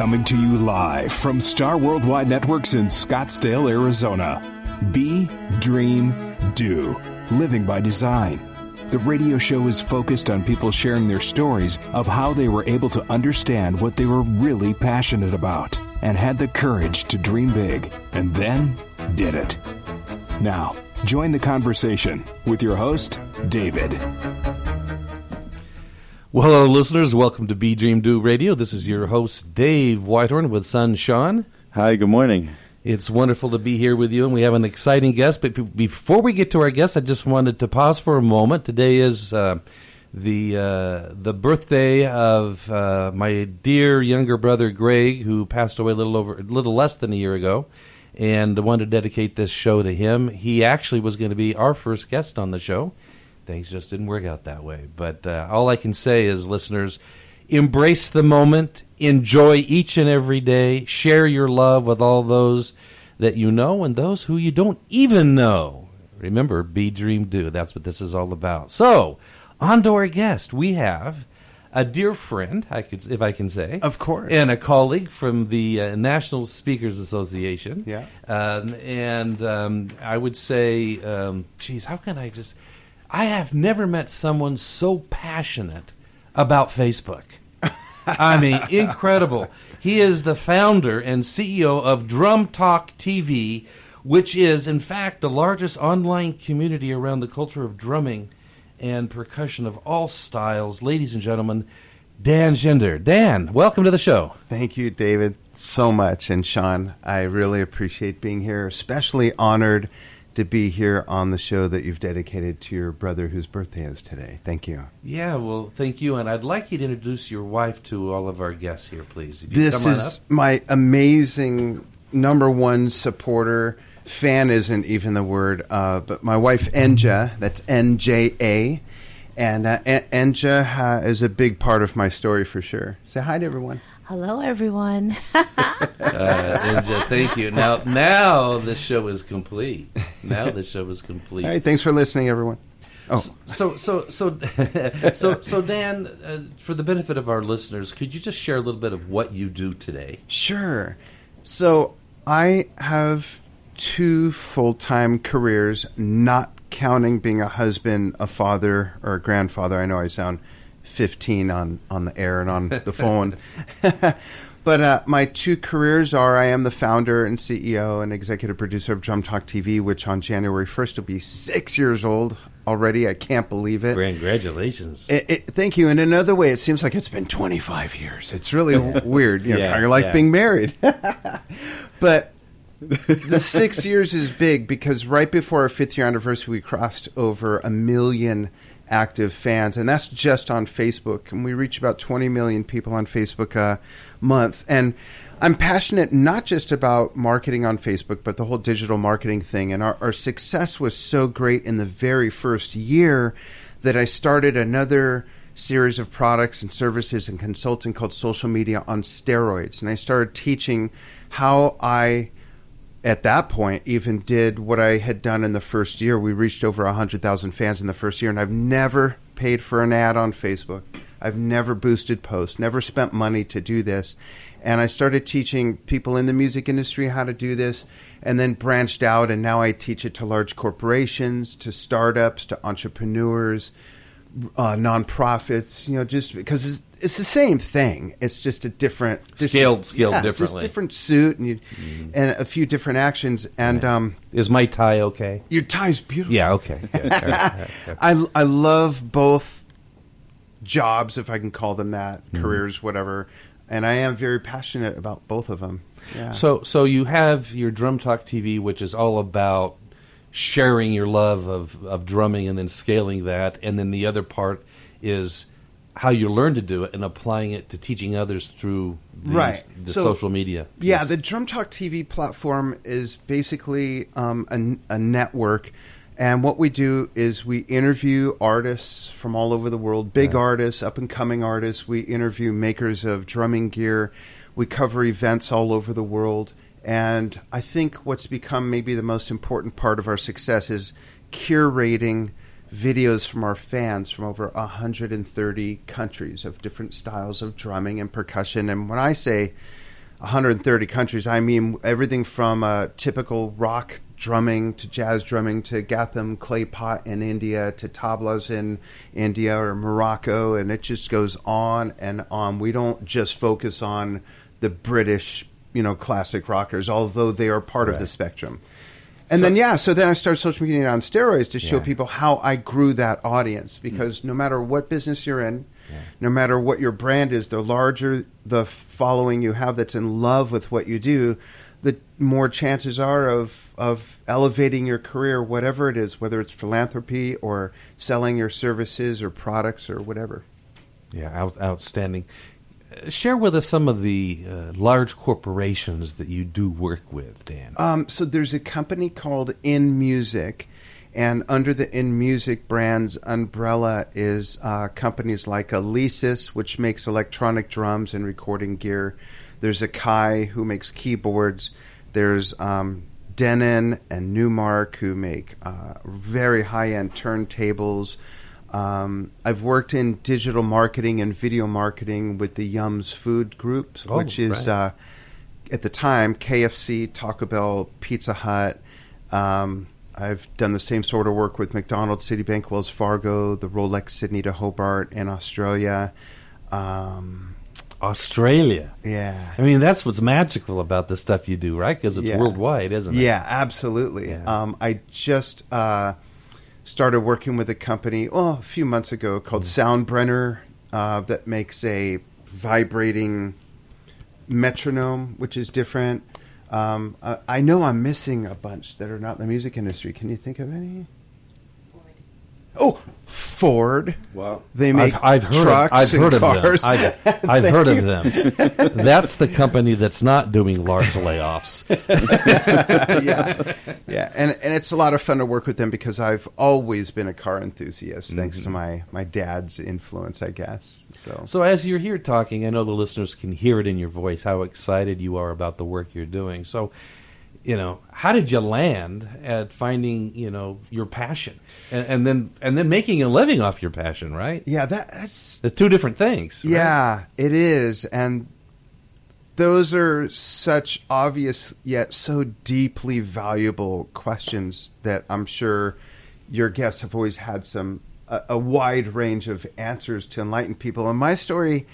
Coming to you live from Star Worldwide Networks in Scottsdale, Arizona. Be Dream Do, Living by Design. The radio show is focused on people sharing their stories of how they were able to understand what they were really passionate about and had the courage to dream big and then did it. Now, join the conversation with your host, David. Well, hello, listeners. Welcome to Be Dream Do Radio. This is your host, Dave Whitehorn, with son, Sean. Hi, good morning. It's wonderful to be here with you, and we have an exciting guest. But before we get to our guest, I just wanted to pause for a moment. Today is the birthday of my dear younger brother, Greg, who passed away a little less than a year ago, and I wanted to dedicate this show to him. He actually was going to be our first guest on the show. Things just didn't work out that way. But all I can say is, listeners, embrace the moment, enjoy each and every day, share your love with all those that you know and those who you don't even know. Remember, be, dream, do. That's what this is all about. So, on to our guest. We have a dear friend, if I can say. Of course. And a colleague from the National Speakers Association. Yeah. I would say, how can I just... I have never met someone so passionate about Facebook. I mean, incredible. He is the founder and CEO of Drum Talk TV, which is, in fact, the largest online community around the culture of drumming and percussion of all styles. Ladies and gentlemen, Dan Gender. Dan, welcome to the show. Thank you, David, so much. And Sean, I really appreciate being here, especially honored to be here on the show that you've dedicated to your brother whose birthday is today. Thank you. Yeah, well, thank you. And I'd like you to introduce your wife to all of our guests here, please. This is my amazing number one supporter. Fan isn't even the word, but my wife, Anja, that's N-J-A. And Anja is a big part of my story for sure. Say hi to everyone. Hello, everyone. Anja, thank you. Now the show is complete. All right, thanks for listening, everyone. Oh, so Dan, for the benefit of our listeners, could you just share a little bit of what you do today? Sure. So I have two full-time careers, not counting being a husband, a father, or a grandfather. I know I sound 15 on the air and on the phone. But my two careers are I am the founder and CEO and executive producer of Drum Talk TV, which on January 1st will be 6 years old already. I can't believe it. Congratulations. Thank you. In another way, it seems like it's been 25 years. It's really weird. You know, kind of like being married. But the 6 years is big because right before our 5th year anniversary, we crossed over 1 million active fans, and that's just on Facebook, and we reach about 20 million people on Facebook a month. And I'm passionate not just about marketing on Facebook, but the whole digital marketing thing. And our success was so great in the very first year that I started another series of products and services and consulting called Social Media on Steroids. And I started teaching how I, at that point, even did what I had done in the first year. We reached over 100,000 fans in the first year, and I've never paid for an ad on Facebook. I've never boosted posts, never spent money to do this. And I started teaching people in the music industry how to do this and then branched out, and now I teach it to large corporations, to startups, to entrepreneurs, nonprofits, you know, just because it's the same thing. It's just a different scaled differently. Just different suit and a few different actions. And is my tie okay? Your tie's beautiful. Yeah, okay. Good. All right. I love both jobs, if I can call them that, careers, whatever. And I am very passionate about both of them. Yeah. So you have your Drum Talk TV, which is all about sharing your love of drumming and then scaling that, and then the other part is how you learn to do it and applying it to teaching others through the social media piece. Yeah, the Drum Talk TV platform is basically a network. And what we do is we interview artists from all over the world, big artists, up-and-coming artists. We interview makers of drumming gear. We cover events all over the world. And I think what's become maybe the most important part of our success is curating videos from our fans from over 130 countries of different styles of drumming and percussion. And when I say 130 countries. I mean, everything from typical rock drumming to jazz drumming to Gatham clay pot in India to tablas in India or Morocco, and it just goes on and on. We don't just focus on the British, you know, classic rockers, although they are part right. of the spectrum. And then I started Social Media on Steroids to show people how I grew that audience, because no matter what business you're in, no matter what your brand is, the larger the following you have that's in love with what you do, the more chances are of elevating your career, whatever it is, whether it's philanthropy or selling your services or products or whatever. Yeah, outstanding. Share with us some of the large corporations that you do work with, Dan. So there's a company called InMusic. And under the InMusic brand's umbrella is companies like Alesis, which makes electronic drums and recording gear. There's Akai, who makes keyboards. There's Denon and Numark, who make very high-end turntables. I've worked in digital marketing and video marketing with the Yum's Food Group, which is, at the time, KFC, Taco Bell, Pizza Hut. I've done the same sort of work with McDonald's, Citibank, Wells Fargo, the Rolex Sydney to Hobart, and Australia. Australia. Yeah. I mean, that's what's magical about the stuff you do, right? Because it's worldwide, isn't it? Yeah, absolutely. Yeah. I just started working with a company a few months ago called Soundbrenner that makes a vibrating metronome, which is different. I know I'm missing a bunch that are not in the music industry. Can you think of any? Ford. Wow. They make trucks and cars. I've heard of them. That's the company that's not doing large layoffs. Yeah. And it's a lot of fun to work with them because I've always been a car enthusiast, thanks to my dad's influence, I guess. So as you're here talking, I know the listeners can hear it in your voice, how excited you are about the work you're doing. So, you know, how did you land at finding, you know, your passion and then making a living off your passion, right? Yeah, that's two different things. Right? Yeah, it is. And those are such obvious yet so deeply valuable questions that I'm sure your guests have always had a wide range of answers to enlighten people. And my story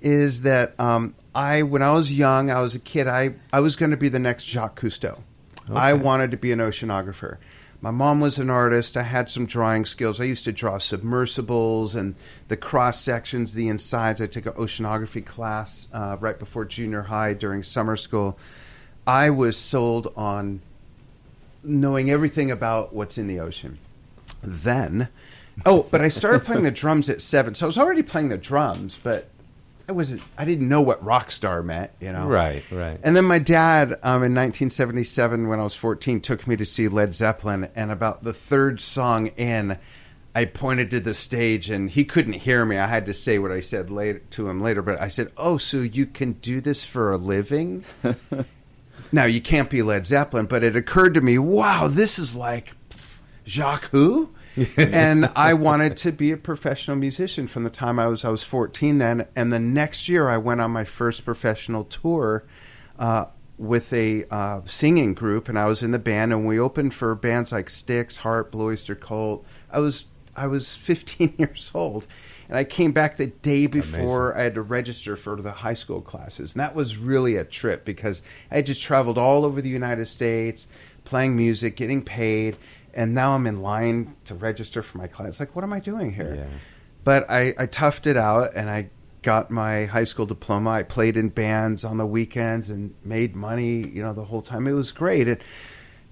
is that when I was young, I was a kid, I was going to be the next Jacques Cousteau. Okay. I wanted to be an oceanographer. My mom was an artist. I had some drawing skills. I used to draw submersibles and the cross sections, the insides. I took an oceanography class right before junior high during summer school. I was sold on knowing everything about what's in the ocean. Then, but I started playing the drums at 7. So I was already playing the drums, but I didn't know what rock star meant, you know. Right. And then my dad, in 1977, when I was 14, took me to see Led Zeppelin. And about the third song in, I pointed to the stage, and he couldn't hear me. I had to say what I said to him later. But I said, so you can do this for a living? Now, you can't be Led Zeppelin. But it occurred to me, wow, this is like Jacques who? And I wanted to be a professional musician from the time I was 14 then. And the next year I went on my first professional tour with a singing group, and I was in the band, and we opened for bands like Styx, Heart, Blue Oyster Cult. I was 15 years old, and I came back the day before. Amazing. I had to register for the high school classes. And that was really a trip because I had just traveled all over the United States playing music, getting paid. And now I'm in line to register for my class. It's like, what am I doing here? Yeah. But I toughed it out, and I got my high school diploma. I played in bands on the weekends and made money, you know, the whole time. It was great.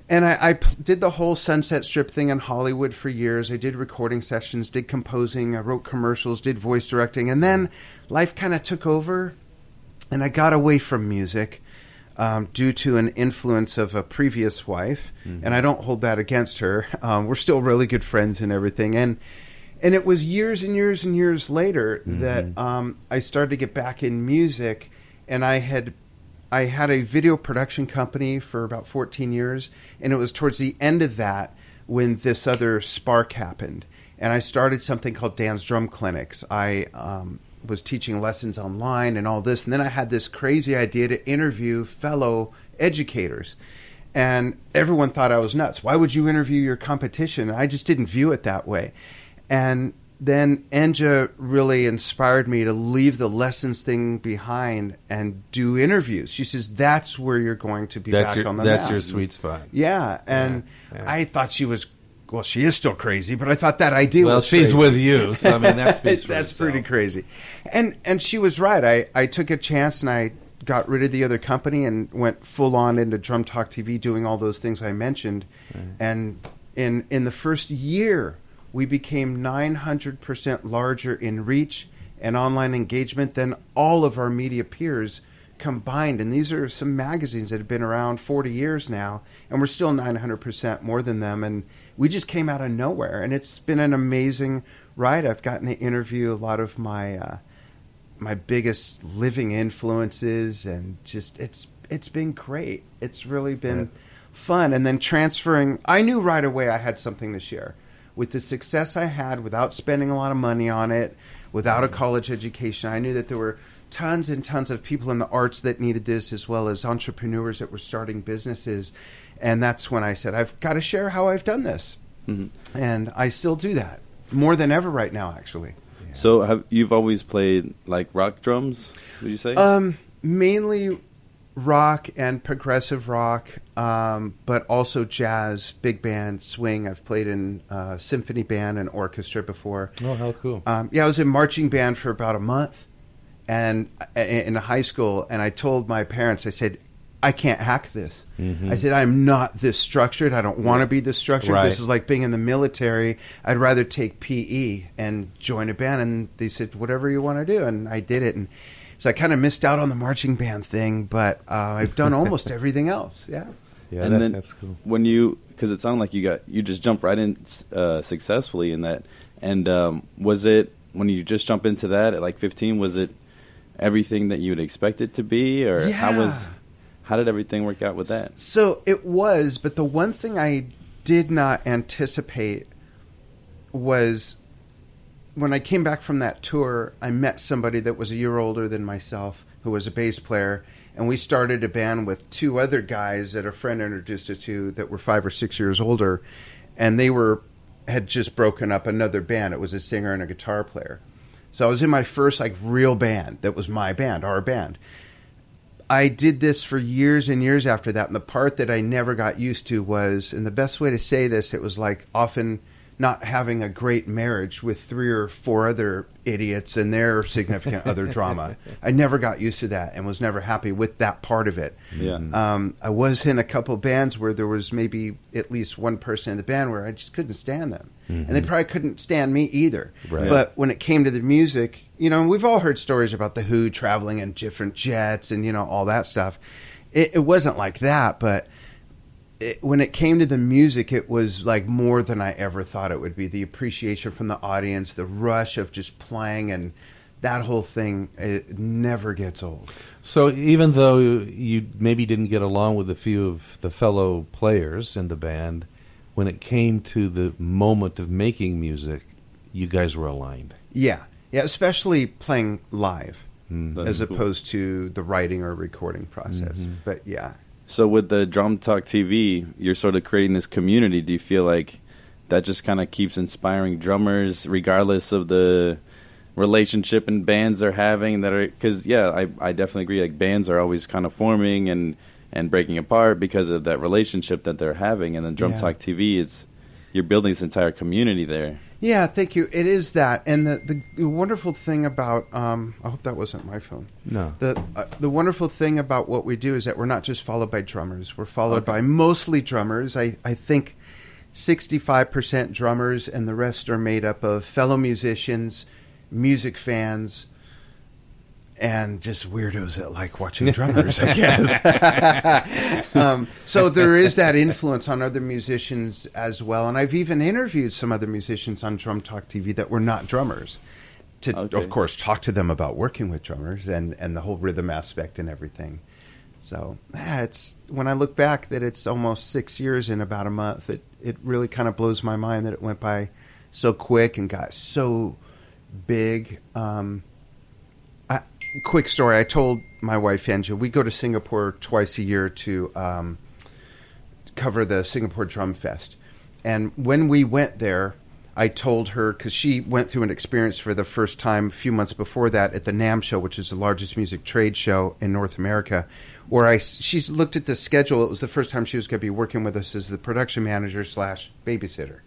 And I did the whole Sunset Strip thing in Hollywood for years. I did recording sessions, did composing. I wrote commercials, did voice directing. And then life kind of took over, and I got away from music. Due to an influence of a previous wife, and I don't hold that against her. We're still really good friends and everything. And it was years and years and years later that I started to get back in music, and I had a video production company for about 14 years, and it was towards the end of that when this other spark happened. And I started something called Dan's Drum Clinics. I was teaching lessons online and all this. And then I had this crazy idea to interview fellow educators. And everyone thought I was nuts. Why would you interview your competition? I just didn't view it that way. And then Anja really inspired me to leave the lessons thing behind and do interviews. She says, that's where you're going to be on the map. That's your sweet spot. Yeah. And I thought she was, well, she is still crazy, but I thought that idea was crazy. Well, she's with you. So, I mean, that speaks for itself. That's pretty crazy. And she was right. I took a chance and I got rid of the other company and went full on into Drum Talk TV, doing all those things I mentioned. Right. And in the first year, we became 900% larger in reach and online engagement than all of our media peers combined. And these are some magazines that have been around 40 years now, and we're still 900% more than them. And we just came out of nowhere. And it's been an amazing ride. I've gotten to interview a lot of my my biggest living influences, and just it's been great. It's really been fun. And then transferring, I knew right away I had something to share. With the success I had, without spending a lot of money on it, without a college education, I knew that there were tons and tons of people in the arts that needed this, as well as entrepreneurs that were starting businesses. And that's when I said, I've got to share how I've done this. Mm-hmm. And I still do that more than ever right now, actually. Yeah. So you've always played like rock drums, would you say? Mainly rock and progressive rock, but also jazz, big band, swing. I've played in symphony band and orchestra before. Oh, how cool. I was in marching band for about a month and in high school, and I told my parents, I said, I can't hack this. Mm-hmm. I said, I'm not this structured. I don't want to be this structured. Right. This is like being in the military. I'd rather take PE and join a band. And they said, whatever you want to do. And I did it. And so I kind of missed out on the marching band thing, but I've done almost everything else. Yeah. Yeah, and then that's cool. When you, because it sounded like you just jumped right in successfully in that. And was it, when you just jump into that at like 15, was it everything that you'd expect it to be? Or how did everything work out with that? So it was, but the one thing I did not anticipate was when I came back from that tour, I met somebody that was a year older than myself who was a bass player, and we started a band with two other guys that a friend introduced us to that were 5 or 6 years older, and they had just broken up another band. It was a singer and a guitar player. So I was in my first like real band that was my band, our band. I did this for years and years after that, and the part that I never got used to was, and the best way to say this, it was like often not having a great marriage with 3 or 4 other idiots and their significant other drama. I never got used to that and was never happy with that part of it. Yeah. I was in a couple bands where there was maybe at least one person in the band where I just couldn't stand them. Mm-hmm. And they probably couldn't stand me either. Right. But when it came to the music, you know, and we've all heard stories about The Who traveling in different jets and, you know, all that stuff. It wasn't like that, but when it came to the music, it was like more than I ever thought it would be. The appreciation from the audience, the rush of just playing, and that whole thing, it never gets old. So even though you maybe didn't get along with a few of the fellow players in the band, when it came to the moment of making music, you guys were aligned. Yeah. Yeah, especially playing live as opposed to the writing or recording process. Mm-hmm. But yeah. So with the Drum Talk TV, you're sort of creating this community. Do you feel like that just kind of keeps inspiring drummers regardless of the relationship and bands they're having? Because, yeah, I definitely agree. Like bands are always kind of forming and breaking apart because of that relationship that they're having. And then Drum Talk TV, you're building this entire community there. Yeah, thank you. It is that. And the wonderful thing about I hope that wasn't my phone. No. The wonderful thing about what we do is that we're not just followed by drummers. We're followed by mostly drummers. I think 65% drummers, and the rest are made up of fellow musicians, music fans, and just weirdos that like watching drummers, I guess. So there is that influence on other musicians as well. And I've even interviewed some other musicians on Drum Talk TV that were not drummers to, of course, talk to them about working with drummers and the whole rhythm aspect and everything. So it's when I look back that it's almost 6 years in about a month, it really kind of blows my mind that it went by so quick and got so big. quick story. I told my wife, Anja, we go to Singapore twice a year to cover the Singapore Drum Fest. And when we went there, I told her, because she went through an experience for the first time a few months before that at the NAMM show, which is the largest music trade show in North America, where she's looked at the schedule. It was the first time she was going to be working with us as the production manager / babysitter.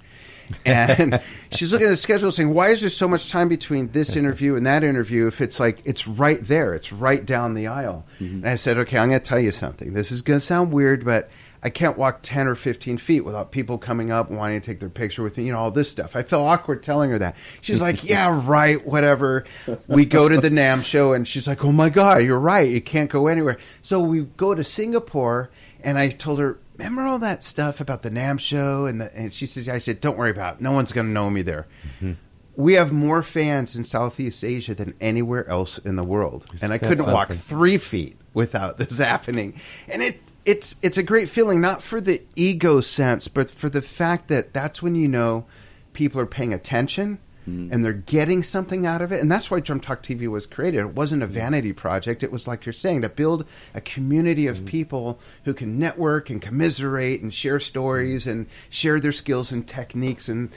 And she's looking at the schedule saying, why is there so much time between this interview and that interview if it's like it's right there, it's right down the aisle? Mm-hmm. And I said, okay, I'm going to tell you something. This is going to sound weird, but I can't walk 10 or 15 feet without people coming up wanting to take their picture with me, all this stuff. I feel awkward telling her that. She's like, yeah, right, whatever. We go to the NAMM show, and she's like, oh, my God, you're right. You can't go anywhere. So we go to Singapore, and I told her, remember all that stuff about the NAMM show? And she says, yeah. I said, don't worry about it. No one's going to know me there. Mm-hmm. We have more fans in Southeast Asia than anywhere else in the world. Isn't and I couldn't walk 3 feet without this happening. And it's a great feeling, not for the ego sense, but for the fact that that's when you know people are paying attention and they're getting something out of it. And that's why Drum Talk TV was created. It wasn't a vanity project. It was, like you're saying, to build a community of people who can network and commiserate and share stories and share their skills and techniques. And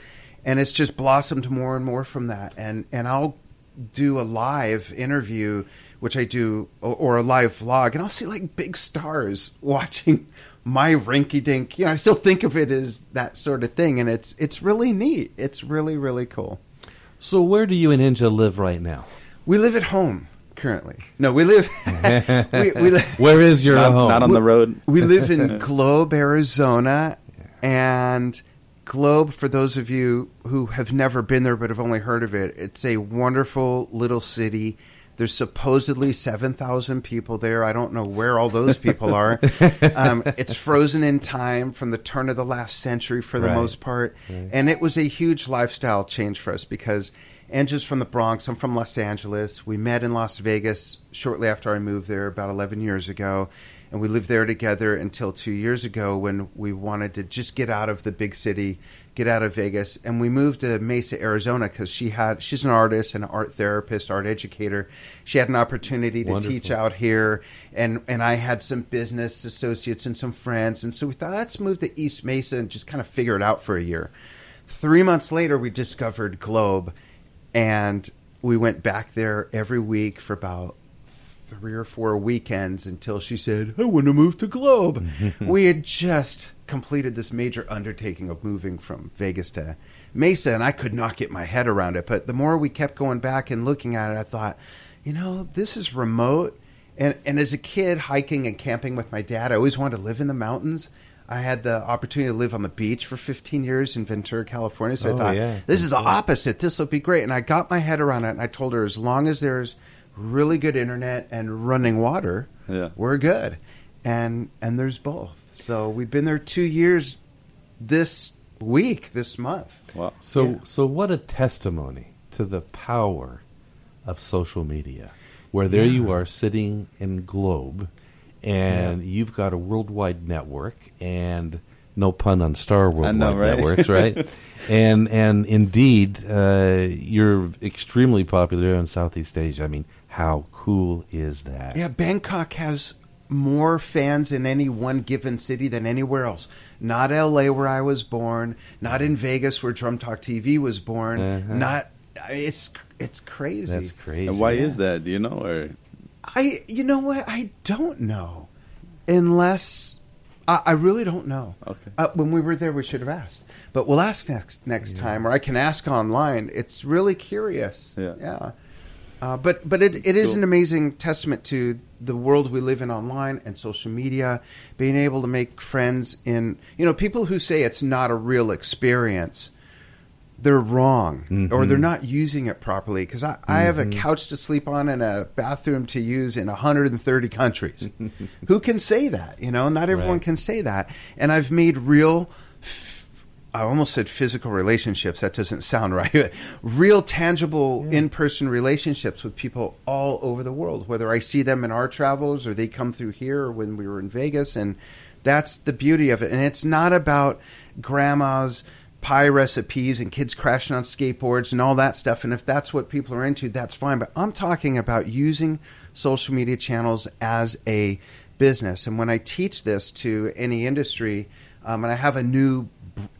it's just blossomed more and more from that. And I'll do a live interview, which I do, or a live vlog, and I'll see like big stars watching my rinky-dink. I still think of it as that sort of thing, and it's really neat. It's really, really cool. So where do you and Anja live right now? We live at home currently. No, we live... Where is your home? Not on the road. We live in Globe, Arizona, and... Globe, for those of you who have never been there but have only heard of it, it's a wonderful little city. There's supposedly 7,000 people there. I don't know where all those people are. It's frozen in time from the turn of the last century for the most part. Right. And it was a huge lifestyle change for us because Anja's from the Bronx. I'm from Los Angeles. We met in Las Vegas shortly after I moved there about 11 years ago. And we lived there together until 2 years ago when we wanted to just get out of the big city, get out of Vegas. And we moved to Mesa, Arizona, because she's an artist, an art therapist, art educator. She had an opportunity to teach out here. And I had some business associates and some friends. And so we thought, let's move to East Mesa and just kind of figure it out for a year. 3 months later, we discovered Globe. And we went back there every week for about 3 or 4 weekends until she said, I want to move to Globe. We had just completed this major undertaking of moving from Vegas to Mesa, and I could not get my head around it. But the more we kept going back and looking at it, I thought, this is remote. And as a kid, hiking and camping with my dad, I always wanted to live in the mountains. I had the opportunity to live on the beach for 15 years in Ventura, California. So I thought, this is the opposite. This will be great. And I got my head around it, and I told her, as long as there's really good internet and running water, we're good. And there's both. So we've been there 2 years this month. Wow. So what a testimony to the power of social media, where there you are sitting in Globe, and you've got a worldwide network, and no pun on Star Worldwide Networks, right? and indeed, you're extremely popular in Southeast Asia. I mean, how cool is that? Yeah, Bangkok has more fans in any one given city than anywhere else. Not L.A., where I was born. Not in Vegas, where Drum Talk TV was born. Uh-huh. It's crazy. That's crazy. And why is that? Do you know? Or? You know what? I don't know. Unless... I really don't know. Okay. When we were there, we should have asked. But we'll ask next time, or I can ask online. It's really curious. Yeah. But it is an amazing testament to the world we live in online and social media, being able to make friends in, people who say it's not a real experience, they're wrong, or they're not using it properly. Because I have a couch to sleep on and a bathroom to use in 130 countries. Who can say that? Not everyone can say that. And I've made real... I almost said physical relationships. That doesn't sound right. Real, tangible, in-person relationships with people all over the world, whether I see them in our travels or they come through here or when we were in Vegas. And that's the beauty of it. And it's not about grandma's pie recipes and kids crashing on skateboards and all that stuff. And if that's what people are into, that's fine. But I'm talking about using social media channels as a business. And when I teach this to any industry, and I have a new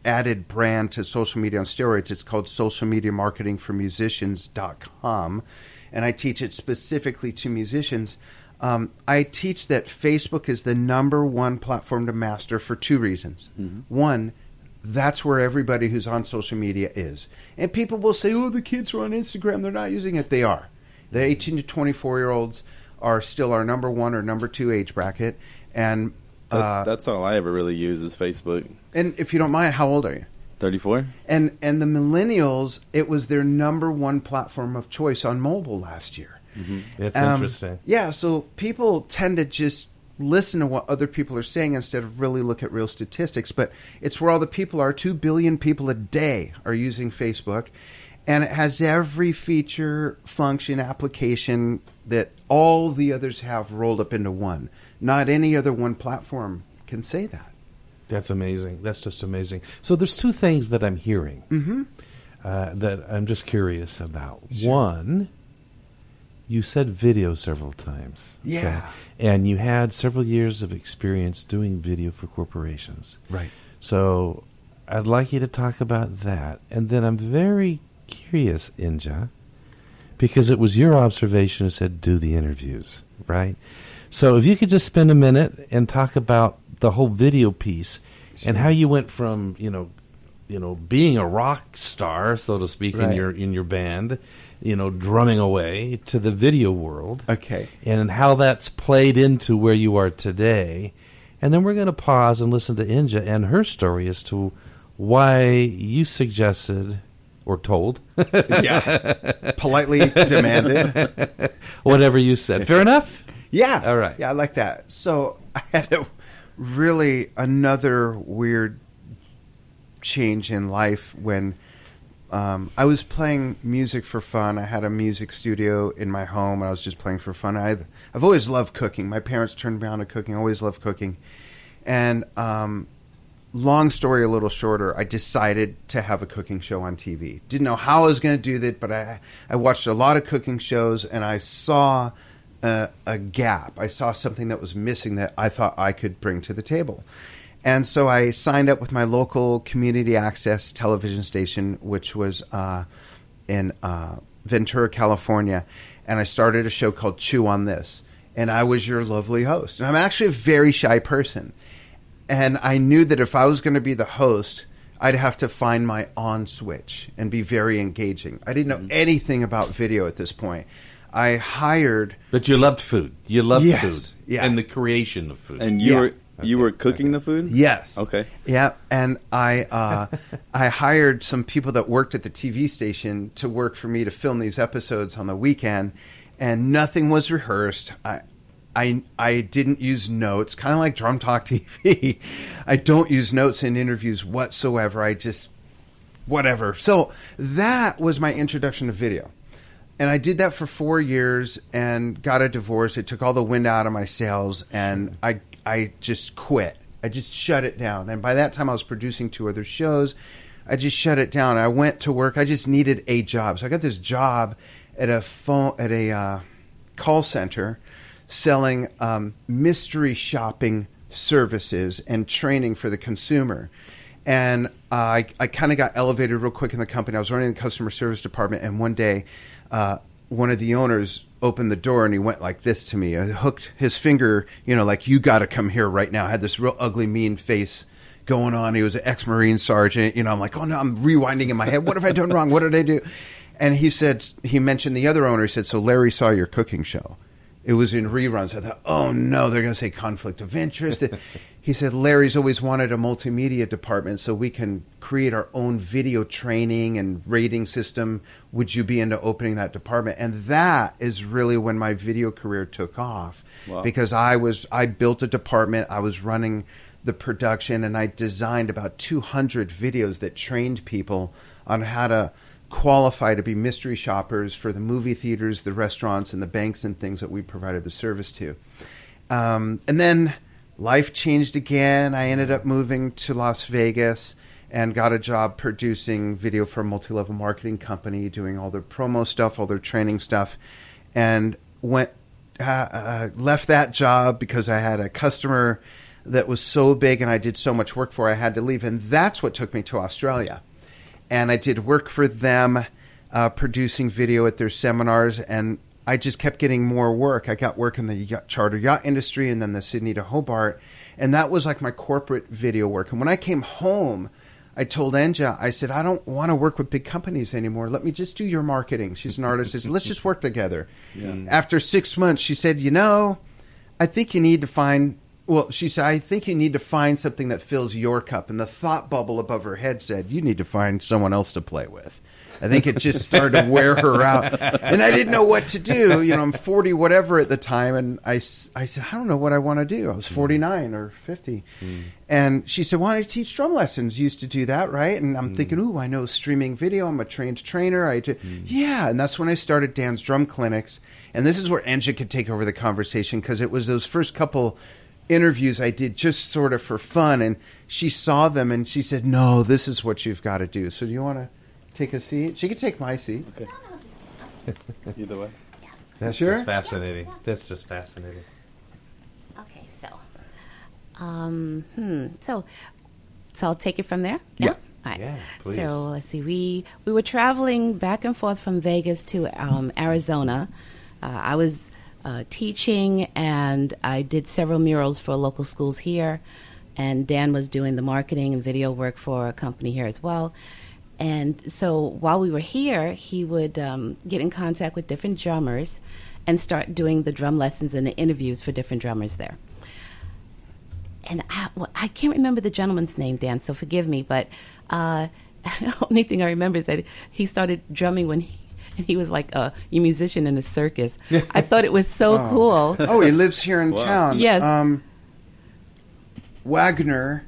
added brand to Social Media on Steroids, it's called Social Media Marketing for Musicians.com. And I teach it specifically to musicians. I teach that Facebook is the number one platform to master for two reasons. Mm-hmm. One, that's where everybody who's on social media is. And people will say, oh, the kids are on Instagram, they're not using it. They are. The 18 to 24-year-olds are still our number one or number two age bracket. And that's all I ever really use is Facebook. And if you don't mind, how old are you? 34. And the millennials, it was their number one platform of choice on mobile last year. Mm-hmm. That's interesting. Yeah, so people tend to just listen to what other people are saying instead of really look at real statistics. But it's where all the people are. 2 billion people a day are using Facebook. And it has every feature, function, application that all the others have rolled up into one. Not any other one platform can say that. That's amazing. That's just amazing. So there's two things that I'm hearing mm-hmm. That I'm just curious about. Sure. One, you said video several times. Yeah. Okay? And you had several years of experience doing video for corporations. Right. So I'd like you to talk about that. And then I'm very curious, Anja, because it was your observation that said do the interviews, right? So if you could just spend a minute and talk about the whole video piece and how you went from, you know, being a rock star, so to speak, right. in your band, you know, drumming away to the video world. Okay. And how that's played into where you are today. And then we're going to pause and listen to Anja and her story as to why you suggested or told. Yeah. Politely demanded. Whatever you said. Fair enough? Yeah. All right. Yeah, I like that. So I had a really another weird change in life when I was playing music for fun. I had a music studio in my home, and I was just playing for fun. I've always loved cooking. My parents turned me on to cooking. I always loved cooking. And long story a little shorter, I decided to have a cooking show on TV. Didn't know how I was going to do that, but I watched a lot of cooking shows, and I saw a gap. I saw something that was missing that I thought I could bring to the table. And so I signed up with my local community access television station, which was in Ventura, California. And I started a show called Chew on This. And I was your lovely host. And I'm actually a very shy person. And I knew that if I was going to be the host, I'd have to find my on switch and be very engaging. I didn't know anything about video at this point. I hired... But you loved food. You loved food. Yeah. And the creation of food. And you were cooking the food? Yes. Okay. Yeah. And I hired some people that worked at the TV station to work for me to film these episodes on the weekend. And nothing was rehearsed. I didn't use notes. Kind of like Drum Talk TV. I don't use notes in interviews whatsoever. I just... Whatever. So that was my introduction to video. And I did that for 4 years and got a divorce. It took all the wind out of my sails, and I just quit. I just shut it down. And by that time, I was producing 2 other shows. I just shut it down. I went to work. I just needed a job. So I got this job at a call center selling mystery shopping services and training for the consumer. And I kind of got elevated real quick in the company. I was running the customer service department, and one day... one of the owners opened the door and he went like this to me. I hooked his finger, like, you got to come here right now. I had this real ugly, mean face going on. He was an ex-Marine sergeant. I'm like, oh no, I'm rewinding in my head. What have I done wrong? What did I do? And he mentioned the other owner. He said, so Larry saw your cooking show. It was in reruns. I thought, oh no, they're going to say conflict of interest. He said, Larry's always wanted a multimedia department so we can create our own video training and rating system. Would you be into opening that department? And that is really when my video career took off. Wow. Because I built a department. I was running the production, and I designed about 200 videos that trained people on how to qualify to be mystery shoppers for the movie theaters, the restaurants, and the banks and things that we provided the service to. And then... Life changed again. I ended up moving to Las Vegas and got a job producing video for a multi-level marketing company, doing all their promo stuff, all their training stuff, and went left that job because I had a customer that was so big and I did so much work for, I had to leave. And that's what took me to Australia. And I did work for them, producing video at their seminars, and I just kept getting more work. I got work in the charter yacht industry and then the Sydney to Hobart. And that was like my corporate video work. And when I came home, I told Anja, I said, I don't want to work with big companies anymore. Let me just do your marketing. She's an artist. I said, let's just work together. Yeah. After 6 months, she said, you know, I think you need to find... Well, she said, I think you need to find something that fills your cup. And the thought bubble above her head said, you need to find someone else to play with. I think it just started to wear her out. And I didn't know what to do. You know, I'm 40 whatever at the time. And I said, I don't know what I want to do. I was 49 or 50. Mm. And she said, why don't you teach drum lessons? You used to do that, right? And I'm thinking, ooh, I know streaming video. I'm a trained trainer. Yeah. And that's when I started Dan's Drum Clinics. And this is where Anja could take over the conversation, because it was those first couple interviews I did just sort of for fun, and she saw them and she said, no, this is what you've got to do. So do you want to take a seat? She could take my seat. Okay. No, just either way. That's sure? Just fascinating. Yeah. That's just fascinating. Okay, so so I'll take it from there. Yeah. All right. Yeah, please. So let's see. We were traveling back and forth from Vegas to Arizona. I was teaching, and I did several murals for local schools here, and Dan was doing the marketing and video work for a company here as well. And so while we were here, he would get in contact with different drummers and start doing the drum lessons and the interviews for different drummers there. And I can't remember the gentleman's name, Dan, so forgive me, but the only thing I remember is that he started drumming when he was like a musician in a circus. I thought it was so cool. Oh, he lives here in town. Yes. Wagner.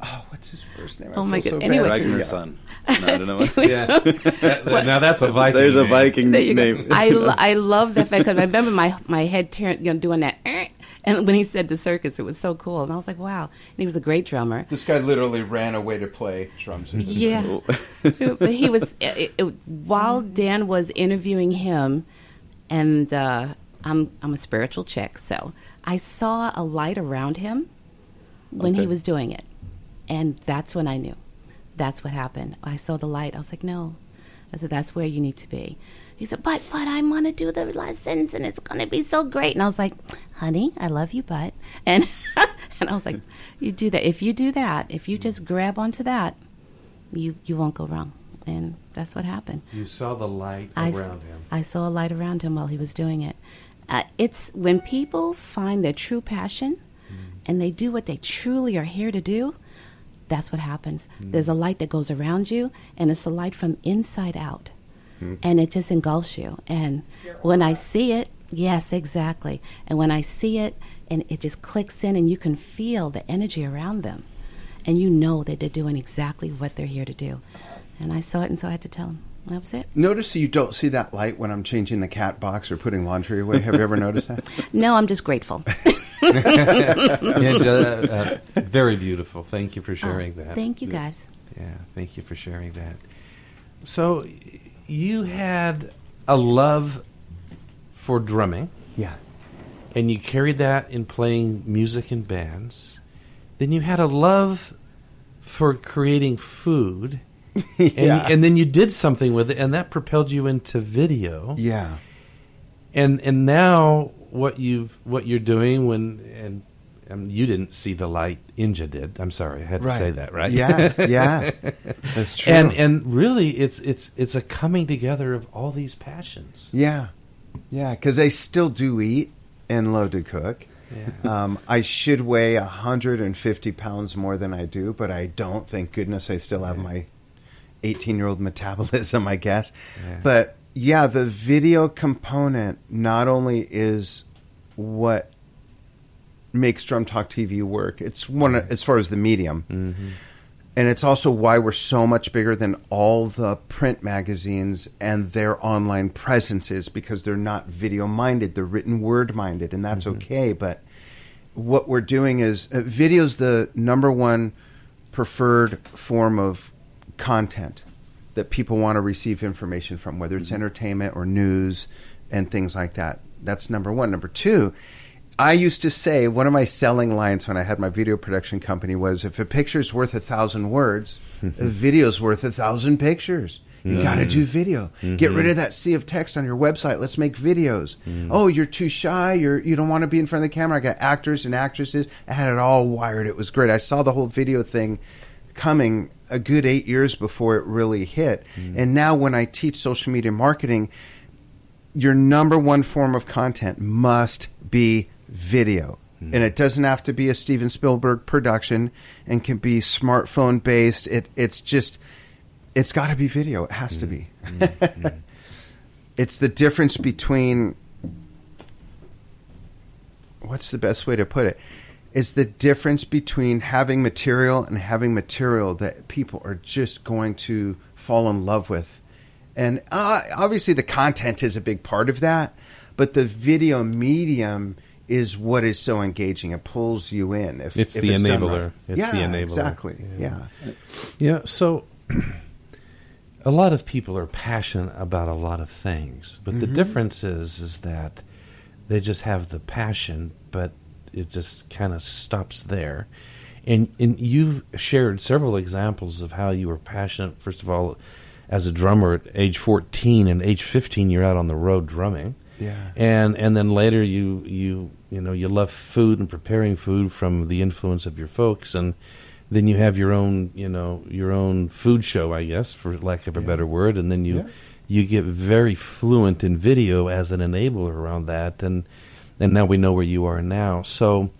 Oh, what's his first name? Oh, my God. So anyway. Wagner's son. No, I don't know what. Yeah. Now that's a Viking. There's a Viking name. I love that fact, because I remember my head tearing, you know, doing that. And when he said the circus, it was so cool. And I was like, wow. And he was a great drummer. This guy literally ran away to play drums. Yeah. Cool. But he was, while Dan was interviewing him, and I'm a spiritual chick, so I saw a light around him when he was doing it. And that's when I knew. That's what happened. I saw the light. I was like, no. I said, that's where you need to be. He said, but I want to do the lessons, and it's going to be so great. And I was like, honey, I love you, but. And and I was like, you do that. If you do that, if you just grab onto that, you won't go wrong. And that's what happened. You saw the light around him. I saw a light around him while he was doing it. It's when people find their true passion and they do what they truly are here to do, that's what happens. There's a light that goes around you, and it's a light from inside out. And it just engulfs you. And when I see it, yes, exactly. And when I see it, and it just clicks in, and you can feel the energy around them. And you know that they're doing exactly what they're here to do. And I saw it, and so I had to tell them. That was it. Notice you don't see that light when I'm changing the cat box or putting laundry away. Have you ever noticed that? No, I'm just grateful. Very beautiful. Thank you for sharing that. Thank you, guys. Yeah, thank you for sharing that. So you had a love for drumming. Yeah. And you carried that in playing music in bands. Then you had a love for creating food. Yeah. And then you did something with it, and that propelled you into video. Yeah. And now what you're doing you didn't see the light, Inja did. I'm sorry, I had to say that, right? Yeah, yeah, that's true. And really, it's a coming together of all these passions. Yeah, yeah, because I still do eat and love to cook. Yeah. I should weigh 150 pounds more than I do, but I don't. Thank goodness, I still have my 18-year-old metabolism, I guess. Yeah. But yeah, the video component not only is what makes Drum Talk TV work. It's one as far as the medium. Mm-hmm. And it's also why we're so much bigger than all the print magazines and their online presences, because they're not video-minded. They're written word-minded, and that's okay. But what we're doing is video's the number one preferred form of content that people want to receive information from, whether it's entertainment or news and things like that. That's number one. Number two, I used to say one of my selling lines when I had my video production company was, if a picture's worth 1,000 words, a video's worth 1,000 pictures. You got to do video. Get rid of that sea of text on your website. Let's make videos. Oh, you're too shy. You don't want to be in front of the camera. I got actors and actresses. I had it all wired. It was great. I saw the whole video thing coming a good 8 years before it really hit. And now when I teach social media marketing, your number one form of content must be video. And it doesn't have to be a Steven Spielberg production and can be smartphone based. It's just... it's got to be video. It has to be. It's the difference between, what's the best way to put it? It's the difference between having material and having material that people are just going to fall in love with. And obviously the content is a big part of that, but the video medium is what is so engaging. It pulls you in. If the enabler. Right. It's the enabler. Exactly. Yeah. So... a lot of people are passionate about a lot of things, but the difference is that they just have the passion, but it just kind of stops there. And you've shared several examples of how you were passionate. First of all, as a drummer at age 14 and age 15, you're out on the road drumming. Yeah. And then later you love food and preparing food from the influence of your folks, and then you have your own food show, I guess, for lack of a better word, and then you get very fluent in video as an enabler around that, and now we know where you are now. So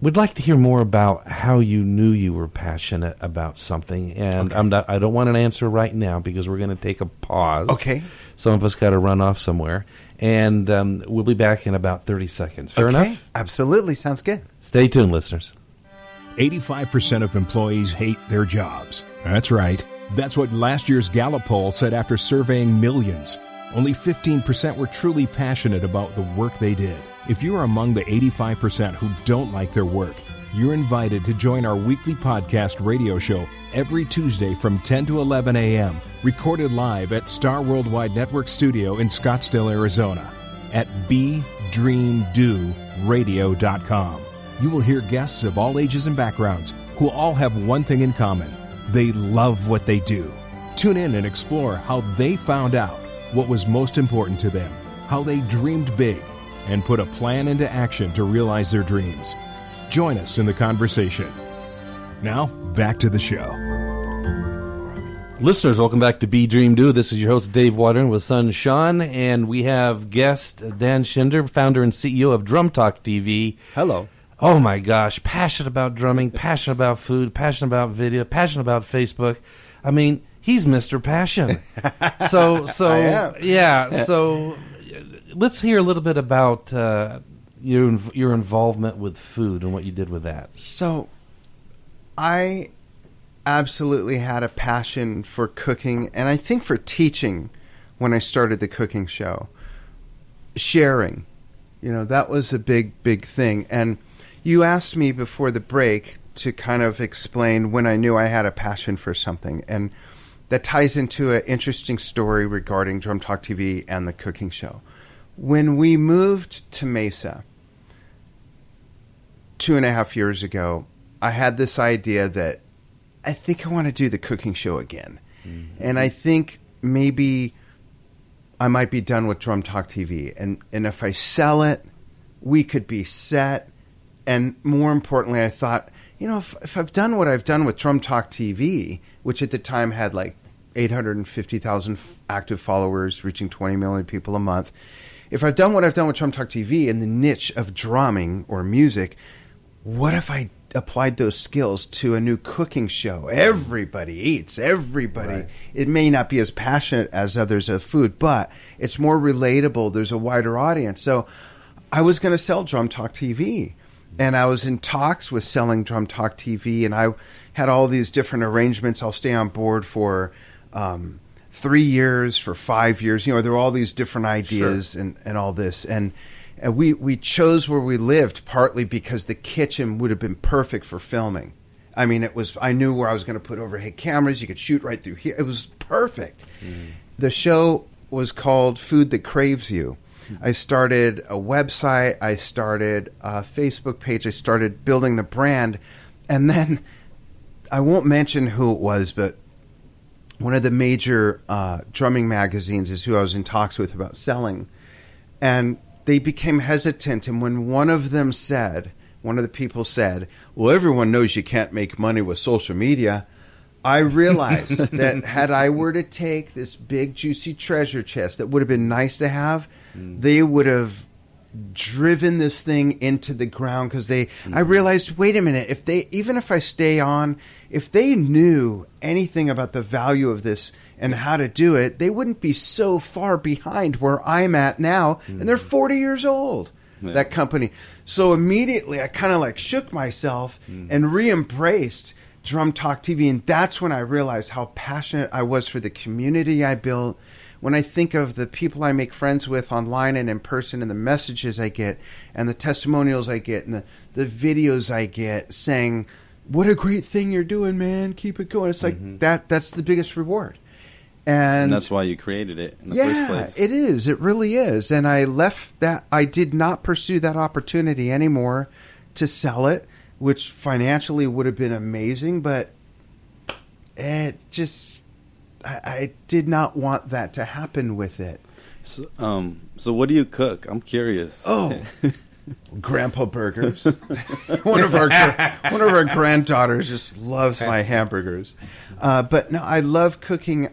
we'd like to hear more about how you knew you were passionate about something, and I don't want an answer right now because we're going to take a pause. Okay. Some of us got to run off somewhere, and we'll be back in about 30 seconds. Fair enough? Absolutely. Sounds good. Stay tuned, listeners. 85% of employees hate their jobs. That's right. That's what last year's Gallup poll said after surveying millions. Only 15% were truly passionate about the work they did. If you are among the 85% who don't like their work, you're invited to join our weekly podcast radio show every Tuesday from 10 to 11 a.m., recorded live at Star Worldwide Network Studio in Scottsdale, Arizona, at BeDreamDoRadio.com. You will hear guests of all ages and backgrounds who all have one thing in common. They love what they do. Tune in and explore how they found out what was most important to them, how they dreamed big, and put a plan into action to realize their dreams. Join us in the conversation. Now, back to the show. Listeners, welcome back to Be Dream Do. This is your host, Dave Whitehorn, with son, Sean, and we have guest Dan Gender, founder and CEO of Drum Talk TV. Hello. Oh, my gosh, passionate about drumming, passionate about food, passionate about video, passionate about Facebook. I mean, he's Mr. Passion. So let's hear a little bit about your involvement with food and what you did with that. So I absolutely had a passion for cooking, and I think for teaching when I started the cooking show. Sharing, that was a big, big thing. And you asked me before the break to kind of explain when I knew I had a passion for something. And that ties into an interesting story regarding Drum Talk TV and the cooking show. When we moved to Mesa 2.5 years ago, I had this idea that I think I want to do the cooking show again. Mm-hmm. And I think maybe I might be done with Drum Talk TV. And if I sell it, we could be set. And more importantly, I thought, if I've done what I've done with Drum Talk TV, which at the time had like 850,000 active followers, reaching 20 million people a month. If I've done what I've done with Drum Talk TV in the niche of drumming or music, what if I applied those skills to a new cooking show? Everybody eats, everybody. Right. It may not be as passionate as others of food, but it's more relatable. There's a wider audience. So I was going to sell Drum Talk TV. And I was in talks with selling Drum Talk TV, and I had all these different arrangements. I'll stay on board for 3 years, for 5 years. There were all these different ideas. Sure. and all this. And we chose where we lived partly because the kitchen would have been perfect for filming. I mean, I knew where I was going to put overhead cameras. You could shoot right through here. It was perfect. Mm-hmm. The show was called Food That Craves You. I started a website. I started a Facebook page. I started building the brand. And then I won't mention who it was, but one of the major drumming magazines is who I was in talks with about selling. And they became hesitant. And when one of the people said, well, everyone knows you can't make money with social media, I realized that had I were to take this big, juicy treasure chest that would have been nice to have, they would have driven this thing into the ground because I realized, wait a minute, if they knew anything about the value of this and how to do it, they wouldn't be so far behind where I'm at now. And they're 40 years old. Yeah. That company. So immediately I kind of like shook myself and re-embraced Drum Talk TV. And that's when I realized how passionate I was for the community I built. When I think of the people I make friends with online and in person and the messages I get and the testimonials I get and the videos I get saying, what a great thing you're doing, man. Keep it going. It's like that's the biggest reward. And that's why you created it in the first place. It is. It really is. And I left that. I did not pursue that opportunity anymore to sell it, which financially would have been amazing. But it just, I did not want that to happen with it. So what do you cook? I'm curious. Oh, Grandpa burgers. One of our granddaughters just loves my hamburgers. But no, I love cooking,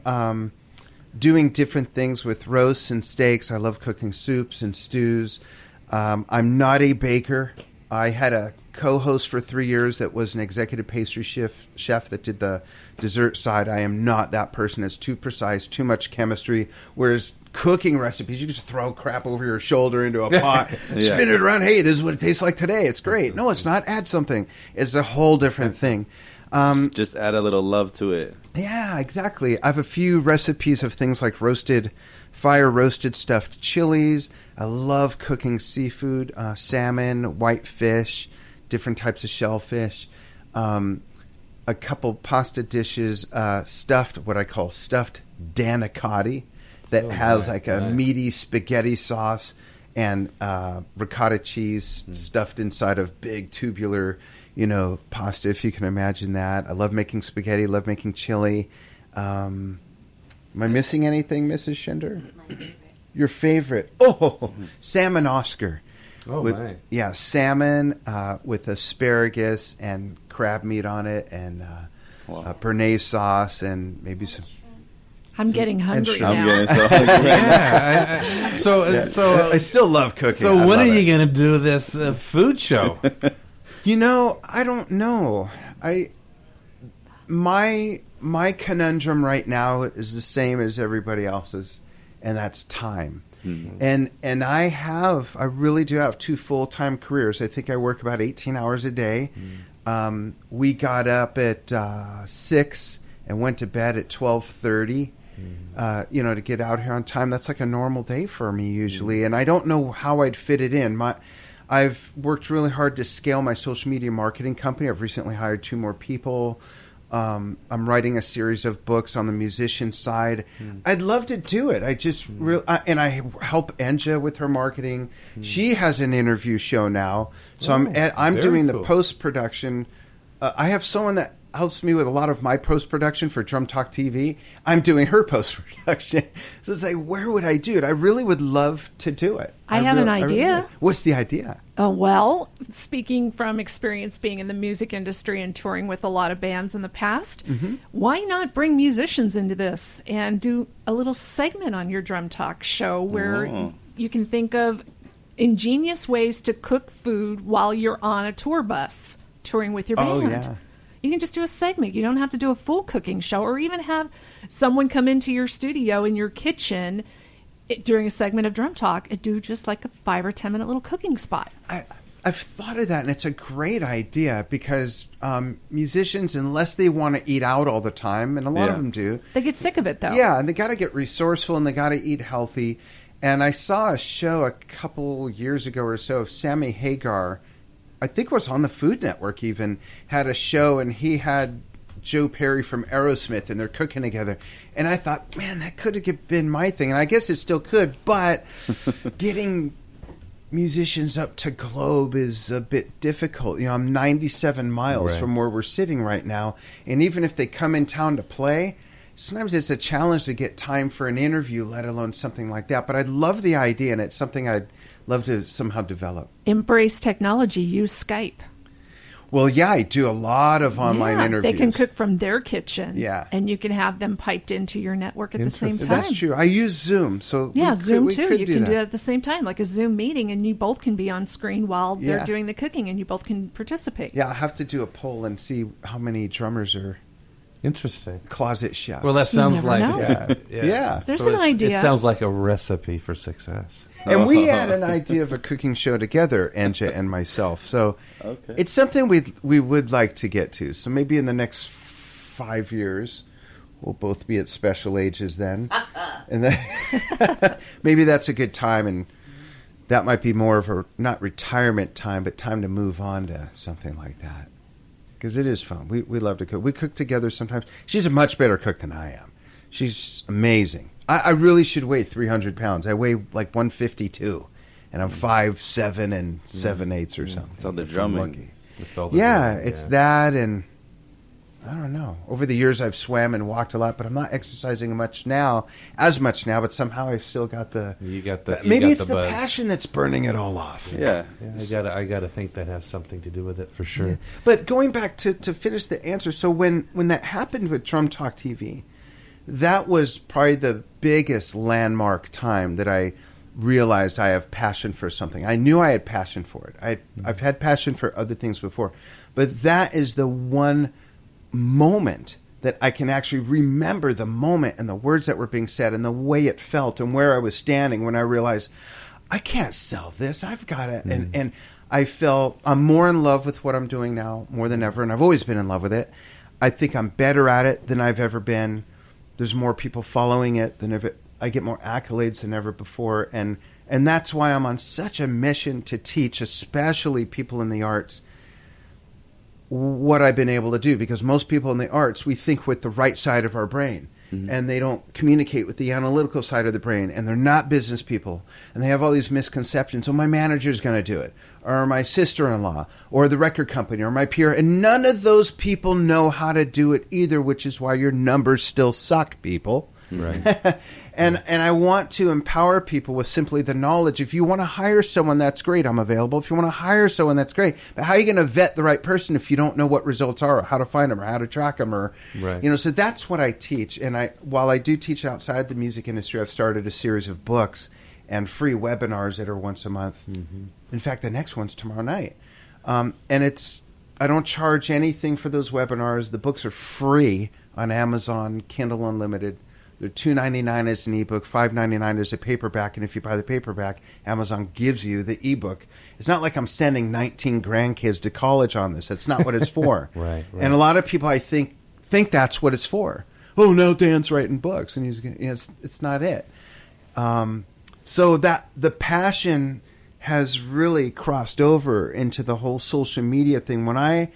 doing different things with roasts and steaks. I love cooking soups and stews. I'm not a baker. I had a co-host for 3 years that was an executive pastry chef that did the dessert side. I am not that person. It's too precise, too much chemistry, whereas cooking recipes, you just throw crap over your shoulder into a pot, spin it around. Hey, this is what it tastes like today. It's great. No, it's not. Add something. It's a whole different thing. Just add a little love to it. Yeah, exactly. I have a few recipes of things like fire roasted stuffed chilies. I love cooking seafood, salmon, white fish, different types of shellfish. A couple pasta dishes, what I call stuffed danicotti. That has like a meaty spaghetti sauce and ricotta cheese stuffed inside of big tubular, pasta, if you can imagine that. I love making spaghetti, love making chili. Am I missing anything, Mrs. Schender? My favorite. Your favorite. Oh, salmon Oscar. Oh, my. Yeah, salmon with asparagus and crab meat on it and béarnaise sauce and maybe some... I'm getting hungry now. I'm getting so hungry. So I still love cooking. So when are you going to do this food show? I don't know. My conundrum right now is the same as everybody else's, and that's time. Mm-hmm. And I really do have two full-time careers. I think I work about 18 hours a day. Mm-hmm. We got up at 6 and went to bed at 12:30. To get out here on time. That's like a normal day for me usually. And I don't know how I'd fit it in. I've worked really hard to scale my social media marketing company. I've recently hired 2 more people. I'm writing a series of books on the musician side. I'd love to do it. I just and I help Anja with her marketing. She has an interview show now. So I'm doing the post-production. I have someone that helps me with a lot of my post-production for Drum Talk TV. I'm doing her post-production. So it's like, where would I do it? I really would love to do it. I have an idea. What's the idea? Well, speaking from experience being in the music industry and touring with a lot of bands in the past, why not bring musicians into this and do a little segment on your Drum Talk show where you can think of ingenious ways to cook food while you're on a tour bus touring with your band? Oh, yeah. You can just do a segment. You don't have to do a full cooking show or even have someone come into your studio in your kitchen during a segment of Drum Talk and do just like a 5 or 10 minute little cooking spot. I've thought of that, and it's a great idea because musicians, unless they want to eat out all the time, and a lot of them do. They get sick of it, though. Yeah, and they got to get resourceful, and they got to eat healthy. And I saw a show a couple years ago or so of Sammy Hagar, I think was on the Food Network even, had a show, and he had Joe Perry from Aerosmith, and they're cooking together. And I thought, man, that could have been my thing. And I guess it still could, but getting musicians up to Globe is a bit difficult. You know, I'm 97 miles right. from where we're sitting right now. And even if they come in town to play, sometimes it's a challenge to get time for an interview, let alone something like that. But I love the idea, and it's something I'd love to somehow develop. Embrace technology. Use Skype. Well, yeah, I do a lot of online interviews. They can cook from their kitchen. Yeah. And you can have them piped into your network at the same time. That's true. I use Zoom. So yeah, Zoom too. You can do that at the same time, like a Zoom meeting, and you both can be on screen while they're doing the cooking, and you both can participate. Yeah, I'll have to do a poll and see how many drummers are interesting closet chefs. Well, that sounds like there's an idea. It sounds like a recipe for success. And we had an idea of a cooking show together, Anja and myself. So it's something we would like to get to. So maybe in the next 5 years, we'll both be at special ages then. And then maybe that's a good time. And that might be more of a, not retirement time, but time to move on to something like that. Because it is fun. We love to cook. We cook together sometimes. She's a much better cook than I am. She's amazing. I really should weigh 300 pounds. I weigh like 152, and I'm 5'7" and 7/8" or something. It's all the drumming. It's all the drumming. It's that, and I don't know. Over the years, I've swam and walked a lot, but I'm not exercising as much now. But somehow, I've still got the. You got the. Maybe it's the passion that's burning it all off. Yeah. I gotta think that has something to do with it for sure. Yeah. But going back to finish the answer, so when that happened with Drum Talk TV. That was probably the biggest landmark time that I realized I have passion for something. I knew I had passion for it. I've had passion for other things before. But that is the one moment that I can actually remember the moment and the words that were being said and the way it felt and where I was standing when I realized, I can't sell this. I've got it. And I felt I'm more in love with what I'm doing now more than ever. And I've always been in love with it. I think I'm better at it than I've ever been. There's more people following it than ever. I get more accolades than ever before. And that's why I'm on such a mission to teach, especially people in the arts, what I've been able to do. Because most people in the arts, we think with the right side of our brain. Mm-hmm. And they don't communicate with the analytical side of the brain. And they're not business people. And they have all these misconceptions. So my manager's going to do it. Or my sister-in-law. Or the record company. Or my peer. And none of those people know how to do it either, which is why your numbers still suck, people. Right. And I want to empower people with simply the knowledge. If you want to hire someone, that's great. I'm available. If you want to hire someone, that's great. But how are you going to vet the right person if you don't know what results are, or how to find them, or how to track them, or you know? So that's what I teach. And while I do teach outside the music industry, I've started a series of books and free webinars that are once a month. Mm-hmm. In fact, the next one's tomorrow night, and I don't charge anything for those webinars. The books are free on Amazon, Kindle Unlimited. They're $2.99 as an ebook, $5.99 as a paperback, and if you buy the paperback, Amazon gives you the ebook. It's not like I'm sending 19 grandkids to college on this. That's not what it's for. Right. And a lot of people, I think that's what it's for. Oh, no, Dan's writing books, and he's it's not it. So that the passion has really crossed over into the whole social media thing. When I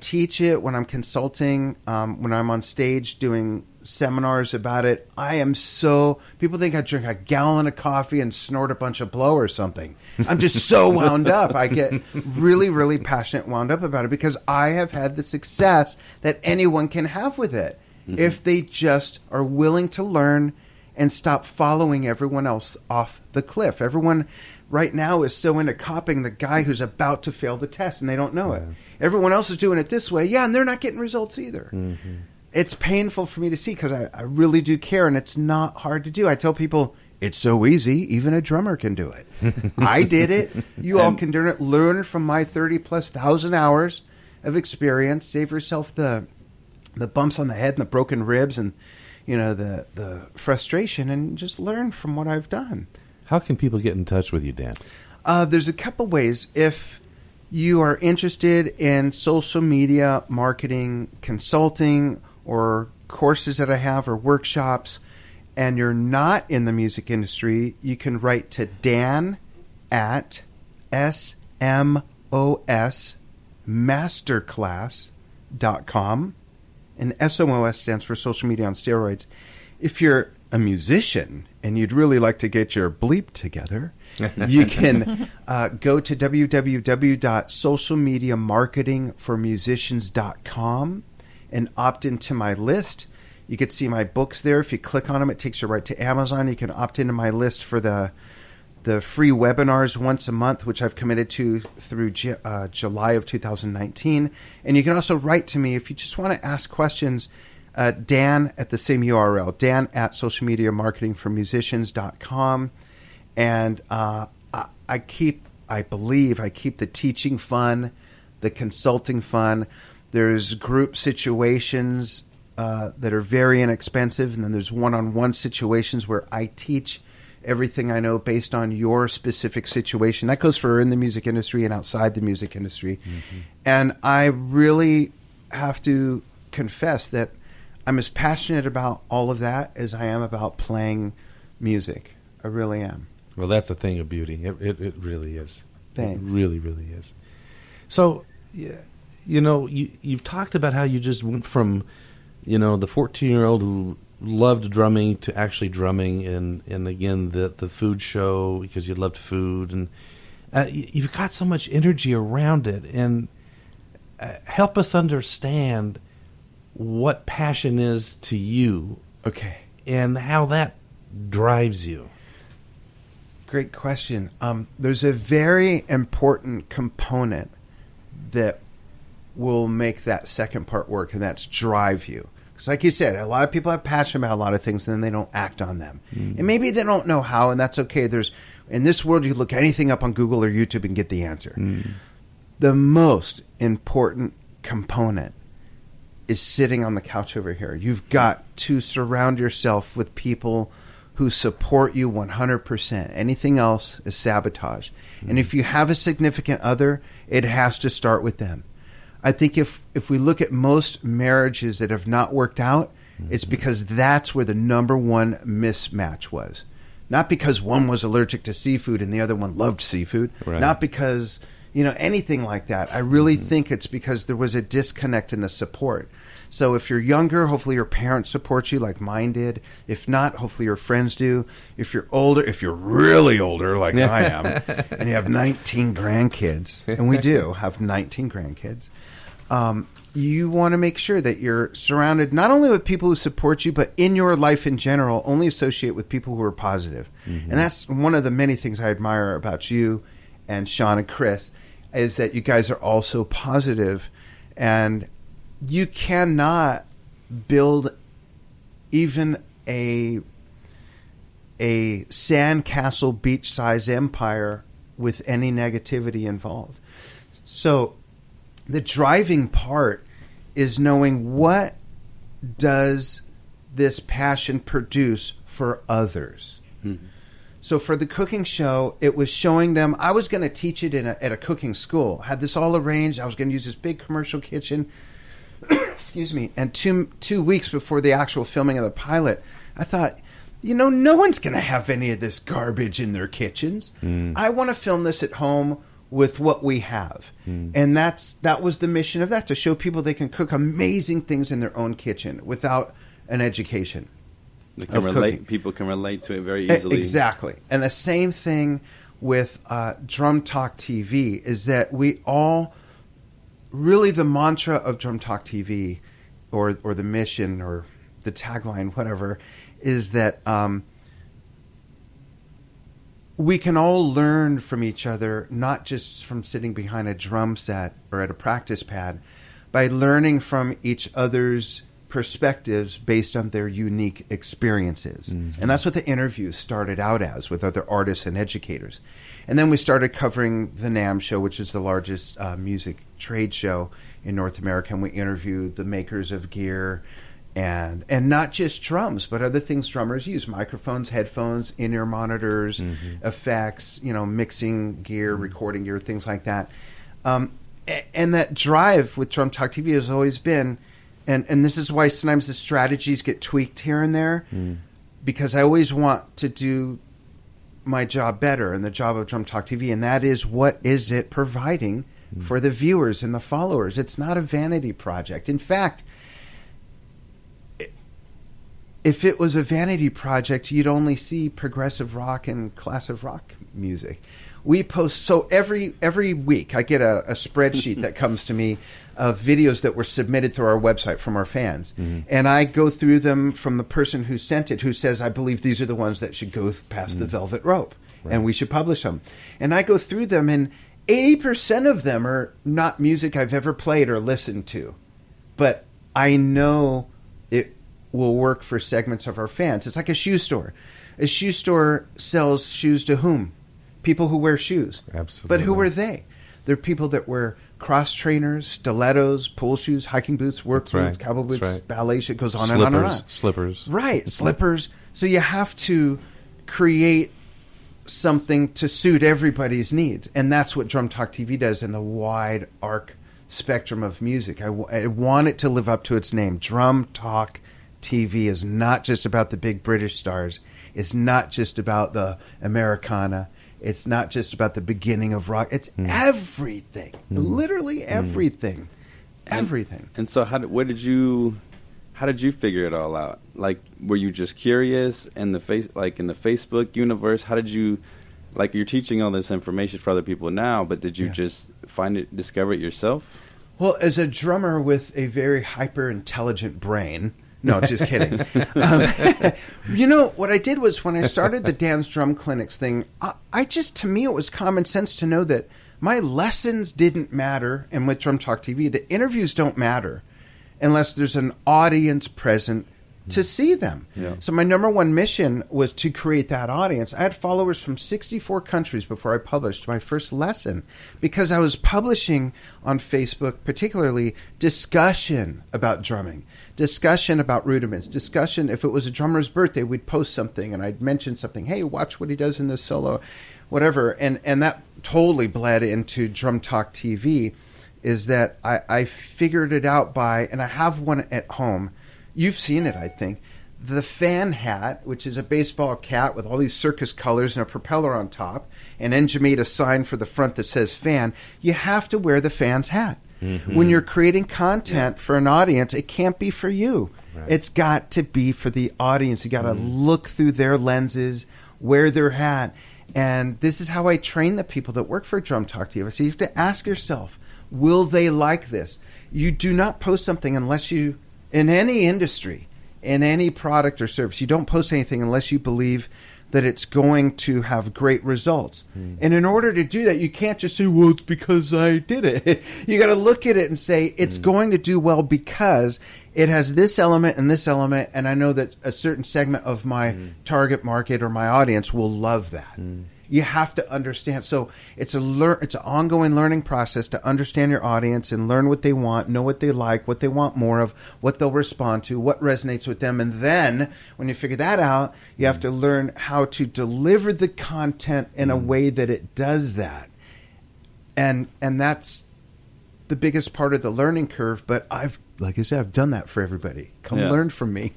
teach it, when I'm consulting, when I'm on stage doing seminars about it, people think I drink a gallon of coffee and snort a bunch of blow or something. I'm just so wound up. I get really, really passionate, wound up about it, because I have had the success that anyone can have with it. Mm-hmm. If they just are willing to learn and stop following everyone else off the cliff. Everyone right now is so into copying the guy who's about to fail the test, and they don't know it. Everyone else is doing it this way. Yeah. And they're not getting results either. Mm-hmm. It's painful for me to see, because I really do care, and it's not hard to do. I tell people, it's so easy, even a drummer can do it. I did it. You all can do it. Learn from my 30,000+ hours of experience. Save yourself the bumps on the head and the broken ribs and the frustration, and just learn from what I've done. How can people get in touch with you, Dan? There's a couple ways. If you are interested in social media marketing, consulting, or courses that I have, or workshops, and you're not in the music industry, you can write to dan@smosmasterclass.com. and SOOS stands for Social Media on Steroids. If you're a musician and you'd really like to get your bleep together, you can go to www.socialmediamarketingformusicians.com and opt into my list. You could see my books there. If you click on them, it takes you right to Amazon. You can opt into my list for the free webinars once a month, which I've committed to through July of 2019. And you can also write to me if you just want to ask questions, Dan at the same URL, Dan at socialmediamarketingformusicians.com. And I believe I keep the teaching fun, the consulting fun. There's group situations that are very inexpensive. And then there's one-on-one situations where I teach everything I know based on your specific situation. That goes for in the music industry and outside the music industry. Mm-hmm. And I really have to confess that I'm as passionate about all of that as I am about playing music. I really am. Well, that's a thing of beauty. It really is. Thanks. It really, really is. So, you know, you've talked about how you just went from, you know, the 14-year-old who loved drumming to actually drumming, and again, the food show because you loved food. And you've got so much energy around it. And help us understand what passion is to you. Okay. And how that drives you. Great question. There's a very important component that will make that second part work, and that's drive you. Because like you said, a lot of people have passion about a lot of things, and then they don't act on them. Mm-hmm. And maybe they don't know how, and that's okay. In this world, you look anything up on Google or YouTube and get the answer. Mm-hmm. The most important component is sitting on the couch over here. You've got to surround yourself with people who support you 100%. Anything else is sabotage. Mm-hmm. And if you have a significant other, it has to start with them. I think if we look at most marriages that have not worked out, mm-hmm. it's because that's where the number one mismatch was. Not because one was allergic to seafood and the other one loved seafood. Right. Not because, you know, anything like that. I really mm-hmm. think it's because there was a disconnect in the support. So if you're younger, hopefully your parents support you like mine did. If not, hopefully your friends do. If you're older, if you're really older like I am, and you have 19 grandkids, and we do have 19 grandkids, you want to make sure that you're surrounded not only with people who support you, but in your life in general, only associate with people who are positive. Mm-hmm. And that's one of the many things I admire about you and Sean and Chris, is that you guys are all so positive, and you cannot build even a sandcastle beach-size empire with any negativity involved. So the driving part is knowing what does this passion produce for others. Mm-hmm. So for the cooking show, it was showing them. I was going to teach it at a cooking school. I had this all arranged. I was going to use this big commercial kitchen. Excuse me. And two weeks before the actual filming of the pilot, I thought, you know, no one's going to have any of this garbage in their kitchens. Mm. I want to film this at home with what we have. Mm. And that was the mission of that, to show people they can cook amazing things in their own kitchen without an education. People can relate to it very easily. Exactly. And the same thing with Drum Talk TV is that we all really, the mantra of Drum Talk TV or the mission or the tagline, whatever, is that we can all learn from each other, not just from sitting behind a drum set or at a practice pad, by learning from each other's perspectives based on their unique experiences. Mm-hmm. And that's what the interviews started out as, with other artists and educators. And then we started covering the NAMM show, which is the largest music trade show in North America. And we interviewed the makers of gear and not just drums, but other things drummers use: microphones, headphones, in-ear monitors, mm-hmm. effects, you know, mixing gear, mm-hmm. recording gear, things like that. And that drive with Drum Talk TV has always been, And this is why sometimes the strategies get tweaked here and there, because I always want to do my job better and the job of Drum Talk TV, and that is, what is it providing for the viewers and the followers? It's not a vanity project. In fact, if it was a vanity project, you'd only see progressive rock and classic rock music. We post, so every week I get a spreadsheet that comes to me of videos that were submitted through our website from our fans. Mm-hmm. And I go through them from the person who sent it, who says, I believe these are the ones that should go past the velvet rope, right, and we should publish them. And I go through them, and 80% of them are not music I've ever played or listened to. But I know it will work for segments of our fans. It's like a shoe store. A shoe store sells shoes to whom? People who wear shoes. Absolutely. But who are they? They're people that wear cross trainers, stilettos, pool shoes, hiking boots, work boots, right, cowboy boots, right, ballet shoes. It goes on and on and on. Slippers. Right, slippers. So you have to create something to suit everybody's needs. And that's what Drum Talk TV does in the wide arc spectrum of music. I want it to live up to its name. Drum Talk TV is not just about the big British stars. It's not just about the Americana. It's not just about the beginning of rock. It's everything, literally everything, everything. And so, how did you figure it all out? Like, were you just curious in the Facebook universe? How did you, like, you're teaching all this information for other people now, but did you just discover it yourself? Well, as a drummer with a very hyper intelligent brain. No, just kidding. You know, what I did was when I started the Dan's Drum Clinics thing, to me, it was common sense to know that my lessons didn't matter. And with Drum Talk TV, the interviews don't matter unless there's an audience present to see them. Yeah. So my number one mission was to create that audience. I had followers from 64 countries before I published my first lesson because I was publishing on Facebook, particularly discussion about drumming, discussion about rudiments, discussion. If it was a drummer's birthday, we'd post something and I'd mention something. Hey, watch what he does in this solo, whatever. And that totally bled into Drum Talk TV, is that I figured it out by, and I have one at home. You've seen it, I think. The fan hat, which is a baseball cap with all these circus colors and a propeller on top, and Anja made a sign for the front that says fan. You have to wear the fan's hat. Mm-hmm. When you're creating content for an audience, it can't be for you. Right. It's got to be for the audience. You got to look through their lenses, wear their hat. And this is how I train the people that work for Drum Talk TV. So you have to ask yourself, will they like this? You do not post something unless you... In any industry, in any product or service, you don't post anything unless you believe that it's going to have great results. Mm. And in order to do that, you can't just say, well, it's because I did it. You got to look at it and say, it's going to do well because it has this element, and I know that a certain segment of my target market or my audience will love that. Mm. You have to understand. So it's it's an ongoing learning process to understand your audience and learn what they want, know what they like, what they want more of, what they'll respond to, what resonates with them. And then when you figure that out, you have to learn how to deliver the content in a way that it does that. And that's the biggest part of the learning curve. But I've done that for everybody. Come learn from me.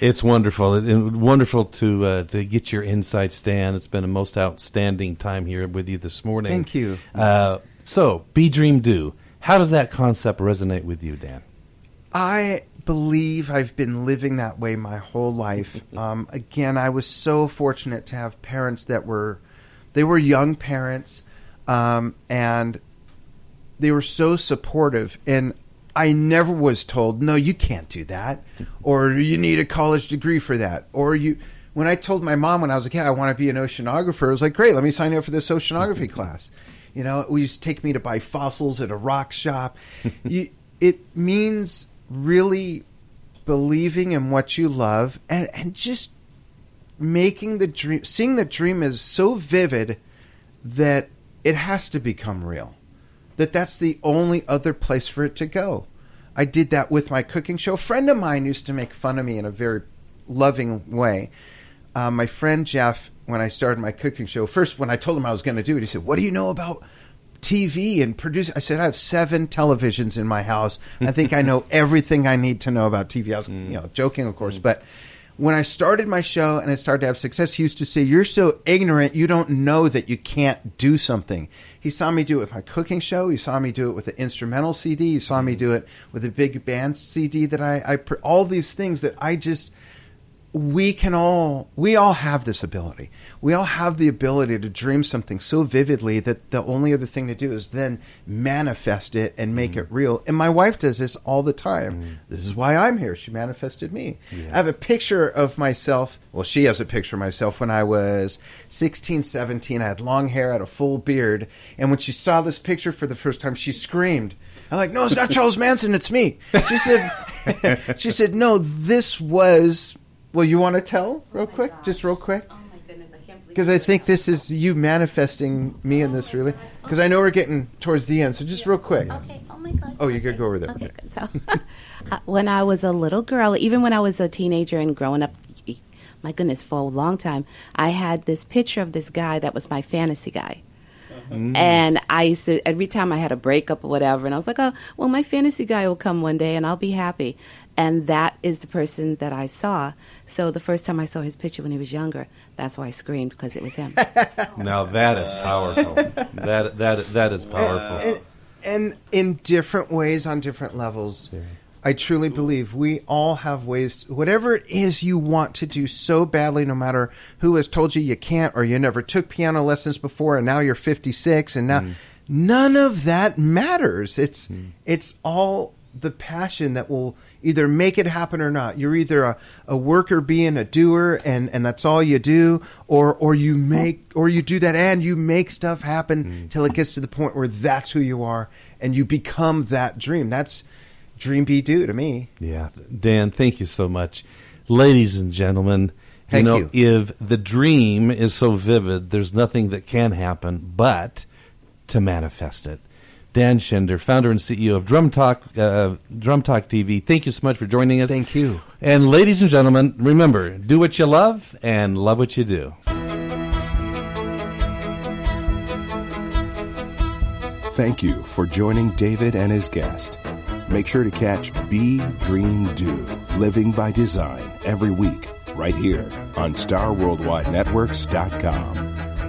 It's wonderful. It's wonderful to get your insights, Dan. It's been a most outstanding time here with you this morning. Thank you. So, Be Dream Do. How does that concept resonate with you, Dan? I believe I've been living that way my whole life. Again, I was so fortunate to have parents they were young parents, and they were so supportive, and I never was told, no, you can't do that, or you need a college degree for that. When I told my mom when I was a kid, I want to be an oceanographer, I was like, great, let me sign you up for this oceanography class. You know, it used to take me to buy fossils at a rock shop. It means really believing in what you love and just making the dream, seeing the dream is so vivid that it has to become real. That's the only other place for it to go. I did that with my cooking show. A friend of mine used to make fun of me in a very loving way. My friend Jeff, when I started my cooking show, first when I told him I was going to do it, he said, what do you know about TV and producing? I said, I have 7 televisions in my house. I think I know everything I need to know about TV. I was joking, of course. But when I started my show and I started to have success, he used to say, you're so ignorant, you don't know that you can't do something. He saw me do it with my cooking show. He saw me do it with an instrumental CD. He saw me do it with a big band CD that all these things that I just we all have this ability. We all have the ability to dream something so vividly that the only other thing to do is then manifest it and make it real. And my wife does this all the time. This is why I'm here. She manifested me. Yeah. I have a picture of myself. Well, she has a picture of myself when I was 16, 17. I had long hair, I had a full beard. And when she saw this picture for the first time, she screamed. I'm like, no, it's not Charles Manson. It's me. She said, no, this was... Well, you want to tell real quick? Gosh. Just real quick? Oh, my goodness. I can't believe it. Because I think this is you manifesting me in this, really. Because I know we're getting towards the end. So just real quick. Okay. Oh, my God. Oh, you could go over there. Okay, good. So, when I was a little girl, even when I was a teenager and growing up, my goodness, for a long time, I had this picture of this guy that was my fantasy guy. And I used to, every time I had a breakup or whatever, and I was like, oh, well, my fantasy guy will come one day and I'll be happy. And that is the person that I saw. So the first time I saw his picture when he was younger, that's why I screamed, because it was him. Now that is powerful. That is powerful. And in different ways, on different levels, yeah. I truly believe we all have ways, whatever it is you want to do so badly, no matter who has told you you can't, or you never took piano lessons before, and now you're 56, and now none of that matters. It's all the passion that will either make it happen or not. You're either a worker being a doer, and that's all you do, or you do that and you make stuff happen till it gets to the point where that's who you are, and you become that dream. That's Dream Be Do to me. Yeah. Dan, thank you so much. Ladies and gentlemen, you know, if the dream is so vivid, there's nothing that can happen but to manifest it. Dan Gender, founder and CEO of Drum Talk TV. Thank you so much for joining us. Thank you. And ladies and gentlemen, remember, do what you love and love what you do. Thank you for joining David and his guest. Make sure to catch Be Dream Do, Living by Design, every week, right here on StarWorldWideNetworks.com.